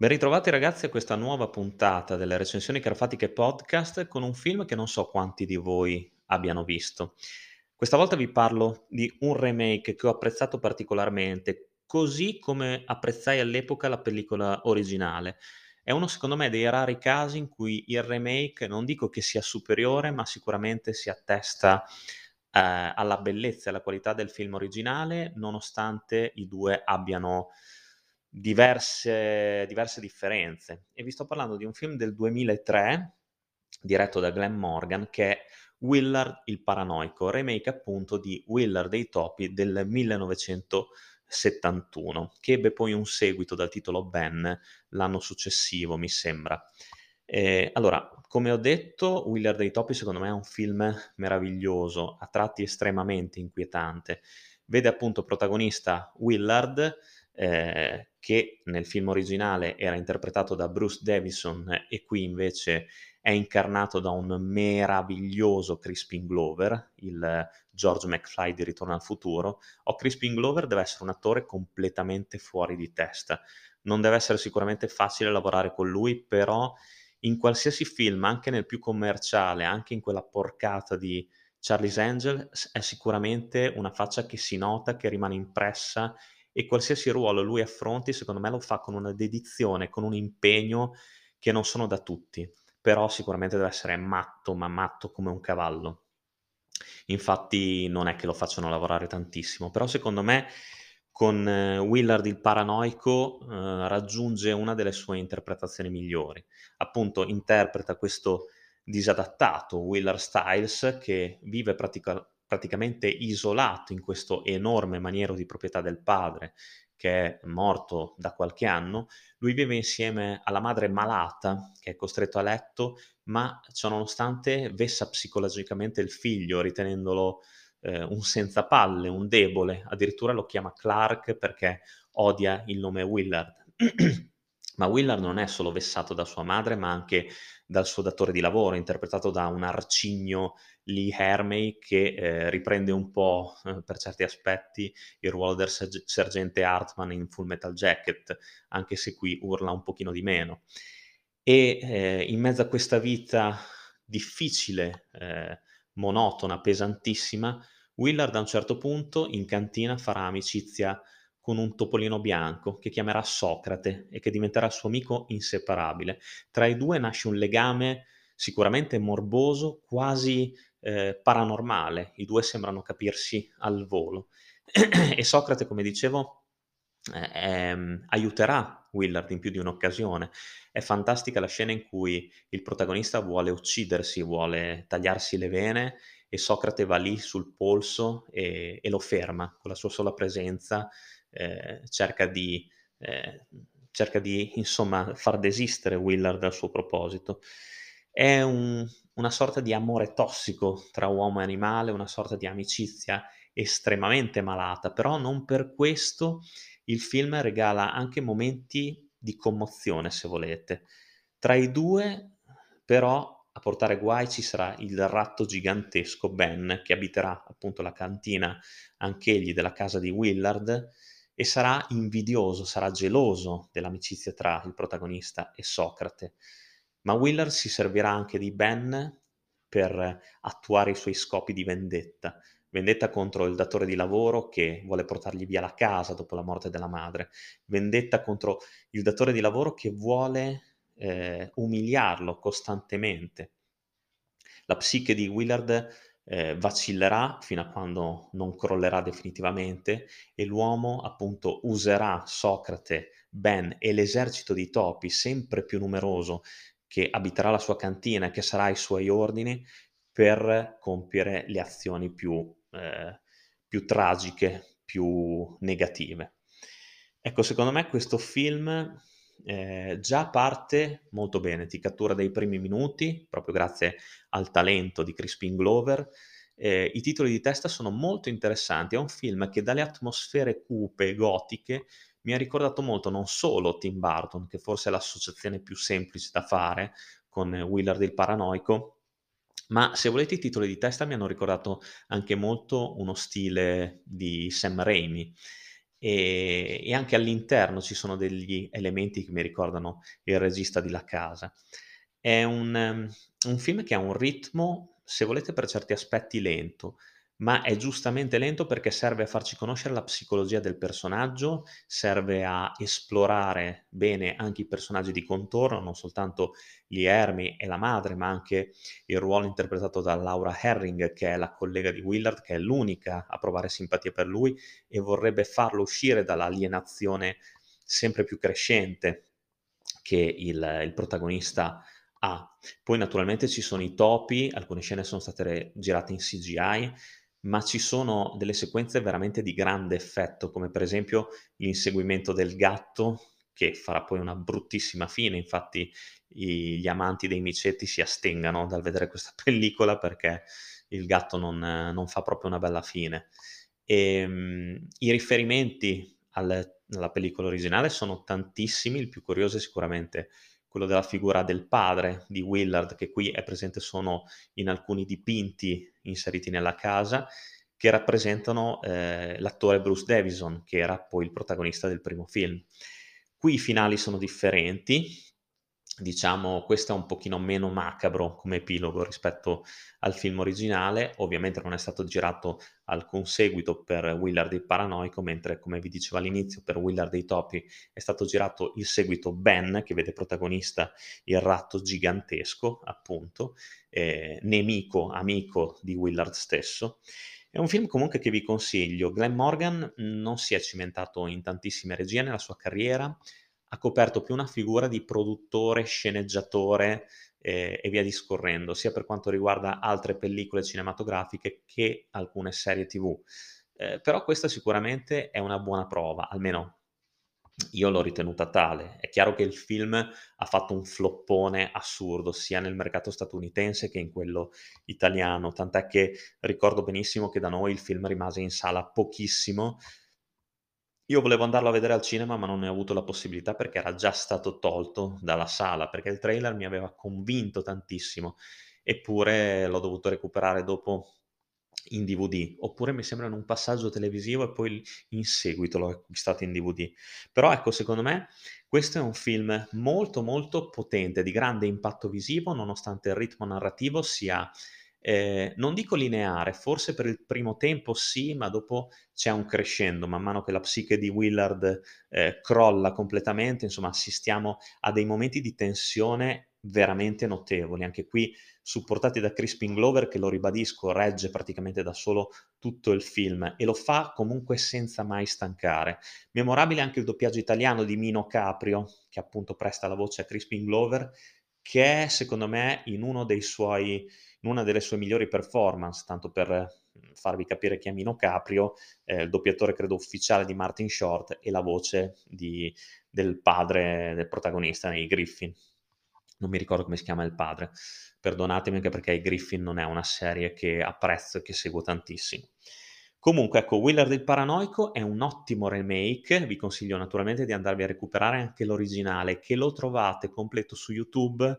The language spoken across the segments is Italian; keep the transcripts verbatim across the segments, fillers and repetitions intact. Ben ritrovati ragazzi a questa nuova puntata delle recensioni carfatiche podcast con un film che non so quanti di voi abbiano visto. Questa volta vi parlo di un remake che ho apprezzato particolarmente, così come apprezzai all'epoca la pellicola originale. È uno, secondo me, dei rari casi in cui il remake, non dico che sia superiore, ma sicuramente si attesta eh, alla bellezza e alla qualità del film originale, nonostante i due abbiano diverse, diverse differenze. E vi sto parlando di un film del duemilatré, diretto da Glenn Morgan, che è Willard il Paranoico, remake appunto di Willard dei Topi del millenovecentosettantuno, che ebbe poi un seguito dal titolo Ben l'anno successivo, mi sembra. Eh, allora, come ho detto, Willard dei Topi secondo me è un film meraviglioso, a tratti estremamente inquietante. Vede appunto protagonista Willard, eh, che nel film originale era interpretato da Bruce Davison e qui invece è incarnato da un meraviglioso Crispin Glover, il George McFly di Ritorno al Futuro. O Crispin Glover deve essere un attore completamente fuori di testa. Non deve essere sicuramente facile lavorare con lui, però in qualsiasi film, anche nel più commerciale, anche in quella porcata di Charlie's Angels, è sicuramente una faccia che si nota, che rimane impressa, e qualsiasi ruolo lui affronti, secondo me lo fa con una dedizione, con un impegno che non sono da tutti. Però sicuramente deve essere matto, ma matto come un cavallo. Infatti non è che lo facciano lavorare tantissimo, però secondo me con eh, Willard il Paranoico eh, raggiunge una delle sue interpretazioni migliori. Appunto interpreta questo disadattato Willard Styles che vive pratica- praticamente isolato in questo enorme maniero di proprietà del padre, che è morto da qualche anno. Lui vive insieme alla madre malata, che è costretto a letto, ma ciononostante vessa psicologicamente il figlio, ritenendolo eh, un senza palle, un debole. Addirittura lo chiama Clark perché odia il nome Willard. Ma Willard non è solo vessato da sua madre, ma anche dal suo datore di lavoro, interpretato da un arcigno Lee Ermey, che eh, riprende un po' eh, per certi aspetti il ruolo del serg- sergente Hartman in Full Metal Jacket, anche se qui urla un pochino di meno. E eh, in mezzo a questa vita difficile, eh, monotona, pesantissima, Willard a un certo punto in cantina farà amicizia con un topolino bianco che chiamerà Socrate e che diventerà il suo amico inseparabile. Tra i due nasce un legame sicuramente morboso, quasi eh, paranormale. I due sembrano capirsi al volo. E Socrate, come dicevo, eh, eh, aiuterà Willard in più di un'occasione. È fantastica la scena in cui il protagonista vuole uccidersi, vuole tagliarsi le vene, e Socrate va lì sul polso e, e lo ferma con la sua sola presenza. Eh, cerca di eh, cerca di insomma far desistere Willard dal suo proposito. È un, una sorta di amore tossico tra uomo e animale, una sorta di amicizia estremamente malata, però non per questo il film regala anche momenti di commozione, se volete. Tra i due però a portare guai ci sarà il ratto gigantesco Ben, che abiterà appunto la cantina anch'egli della casa di Willard, e sarà invidioso, sarà geloso dell'amicizia tra il protagonista e Socrate. Ma Willard si servirà anche di Ben per attuare i suoi scopi di vendetta. Vendetta contro il datore di lavoro che vuole portargli via la casa dopo la morte della madre. Vendetta contro il datore di lavoro che vuole eh, umiliarlo costantemente. La psiche di Willard Eh, vacillerà fino a quando non crollerà definitivamente, e l'uomo appunto userà Socrate, Ben e l'esercito di topi sempre più numeroso che abiterà la sua cantina e che sarà ai suoi ordini per compiere le azioni più, eh, più tragiche, più negative. Ecco, secondo me questo film Eh, già parte molto bene, ti cattura dai primi minuti proprio grazie al talento di Crispin Glover. Eh, i titoli di testa sono molto interessanti. È un film che dalle atmosfere cupe e gotiche mi ha ricordato molto non solo Tim Burton, che forse è l'associazione più semplice da fare con Willard il Paranoico, ma se volete i titoli di testa mi hanno ricordato anche molto uno stile di Sam Raimi. e, e anche all'interno ci sono degli elementi che mi ricordano il regista di La Casa. È un, un film che ha un ritmo, se volete, per certi aspetti lento, ma è giustamente lento perché serve a farci conoscere la psicologia del personaggio, serve a esplorare bene anche i personaggi di contorno, non soltanto Lee Ermey e la madre, ma anche il ruolo interpretato da Laura Herring, che è la collega di Willard, che è l'unica a provare simpatia per lui e vorrebbe farlo uscire dall'alienazione sempre più crescente che il, il protagonista ha. Poi naturalmente ci sono i topi, alcune scene sono state girate in C G I, ma ci sono delle sequenze veramente di grande effetto, come per esempio l'inseguimento del gatto, che farà poi una bruttissima fine. Infatti i, gli amanti dei micetti si astengano dal vedere questa pellicola perché il gatto non, non fa proprio una bella fine. E, mh, i riferimenti al, alla pellicola originale sono tantissimi. Il più curioso è sicuramente quello della figura del padre di Willard, che qui è presente sono in alcuni dipinti inseriti nella casa, che rappresentano eh, l'attore Bruce Davison, che era poi il protagonista del primo film. Qui i finali sono differenti, diciamo questo è un pochino meno macabro come epilogo rispetto al film originale. Ovviamente non è stato girato alcun seguito per Willard il Paranoico, mentre, come vi dicevo all'inizio, per Willard dei Topi è stato girato il seguito Ben, che vede protagonista il ratto gigantesco, appunto, eh, nemico, amico di Willard stesso. È un film comunque che vi consiglio. Glenn Morgan non si è cimentato in tantissime regie nella sua carriera, ha coperto più una figura di produttore, sceneggiatore eh, e via discorrendo, sia per quanto riguarda altre pellicole cinematografiche che alcune serie tv. Eh, però questa sicuramente è una buona prova, almeno io l'ho ritenuta tale. È chiaro che il film ha fatto un floppone assurdo, sia nel mercato statunitense che in quello italiano, tant'è che ricordo benissimo che da noi il film rimase in sala pochissimo. Io volevo andarlo a vedere al cinema, ma non ne ho avuto la possibilità perché era già stato tolto dalla sala, perché il trailer mi aveva convinto tantissimo, eppure l'ho dovuto recuperare dopo in D V D, oppure mi sembra in un passaggio televisivo e poi in seguito l'ho acquistato in D V D. Però ecco, secondo me questo è un film molto molto potente, di grande impatto visivo, nonostante il ritmo narrativo sia... Eh, non dico lineare, forse per il primo tempo sì, ma dopo c'è un crescendo man mano che la psiche di Willard eh, crolla completamente. Insomma, assistiamo a dei momenti di tensione veramente notevoli, anche qui supportati da Crispin Glover, che, lo ribadisco, regge praticamente da solo tutto il film e lo fa comunque senza mai stancare. Memorabile anche il doppiaggio italiano di Mino Caprio, che appunto presta la voce a Crispin Glover, che è secondo me in uno dei suoi... in una delle sue migliori performance. Tanto per farvi capire chi è Mino Caprio, eh, il doppiatore credo ufficiale di Martin Short e la voce di, del padre del protagonista nei Griffin. Non mi ricordo come si chiama il padre, perdonatemi, anche perché i Griffin non è una serie che apprezzo e che seguo tantissimo. Comunque, ecco, Willard il Paranoico è un ottimo remake. Vi consiglio naturalmente di andarvi a recuperare anche l'originale, che lo trovate completo su YouTube,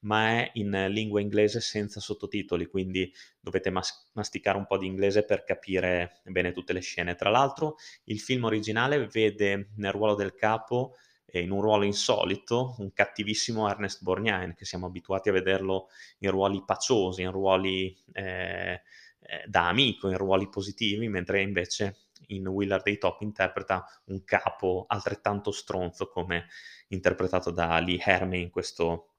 ma è in lingua inglese senza sottotitoli, quindi dovete mas- masticare un po' di inglese per capire bene tutte le scene. Tra l'altro il film originale vede nel ruolo del capo, eh, in un ruolo insolito, un cattivissimo Ernest Borgnine, che siamo abituati a vederlo in ruoli paciosi, in ruoli eh, da amico, in ruoli positivi, mentre invece in Willard dei Topi interpreta un capo altrettanto stronzo, come interpretato da Lee Ermey in questo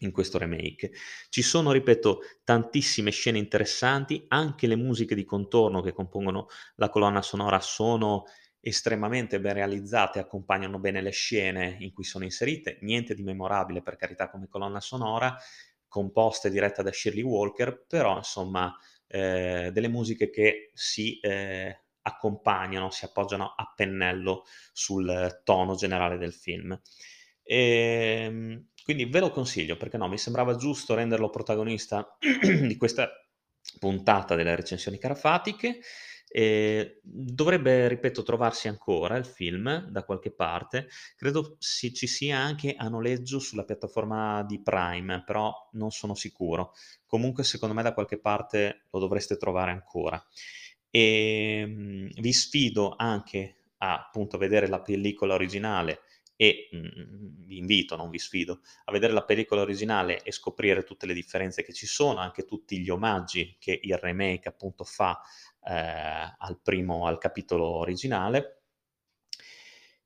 in questo remake. Ci sono, ripeto, tantissime scene interessanti, anche le musiche di contorno che compongono la colonna sonora sono estremamente ben realizzate, accompagnano bene le scene in cui sono inserite. Niente di memorabile, per carità, come colonna sonora, composta e diretta da Shirley Walker, però insomma eh, delle musiche che si eh, accompagnano, si appoggiano a pennello sul tono generale del film. E quindi ve lo consiglio, perché no, mi sembrava giusto renderlo protagonista di questa puntata delle recensioni carafatiche. E dovrebbe, ripeto, trovarsi ancora il film da qualche parte, credo si, ci sia anche a noleggio sulla piattaforma di Prime, però non sono sicuro. Comunque secondo me da qualche parte lo dovreste trovare ancora. E vi sfido anche a appunto vedere la pellicola originale e mh, vi invito, non vi sfido, a vedere la pellicola originale e scoprire tutte le differenze che ci sono, anche tutti gli omaggi che il remake appunto fa eh, al primo, al capitolo originale.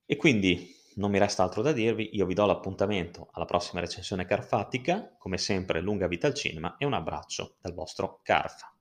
E quindi non mi resta altro da dirvi, io vi do l'appuntamento alla prossima recensione carfatica, come sempre lunga vita al cinema e un abbraccio dal vostro Carfa.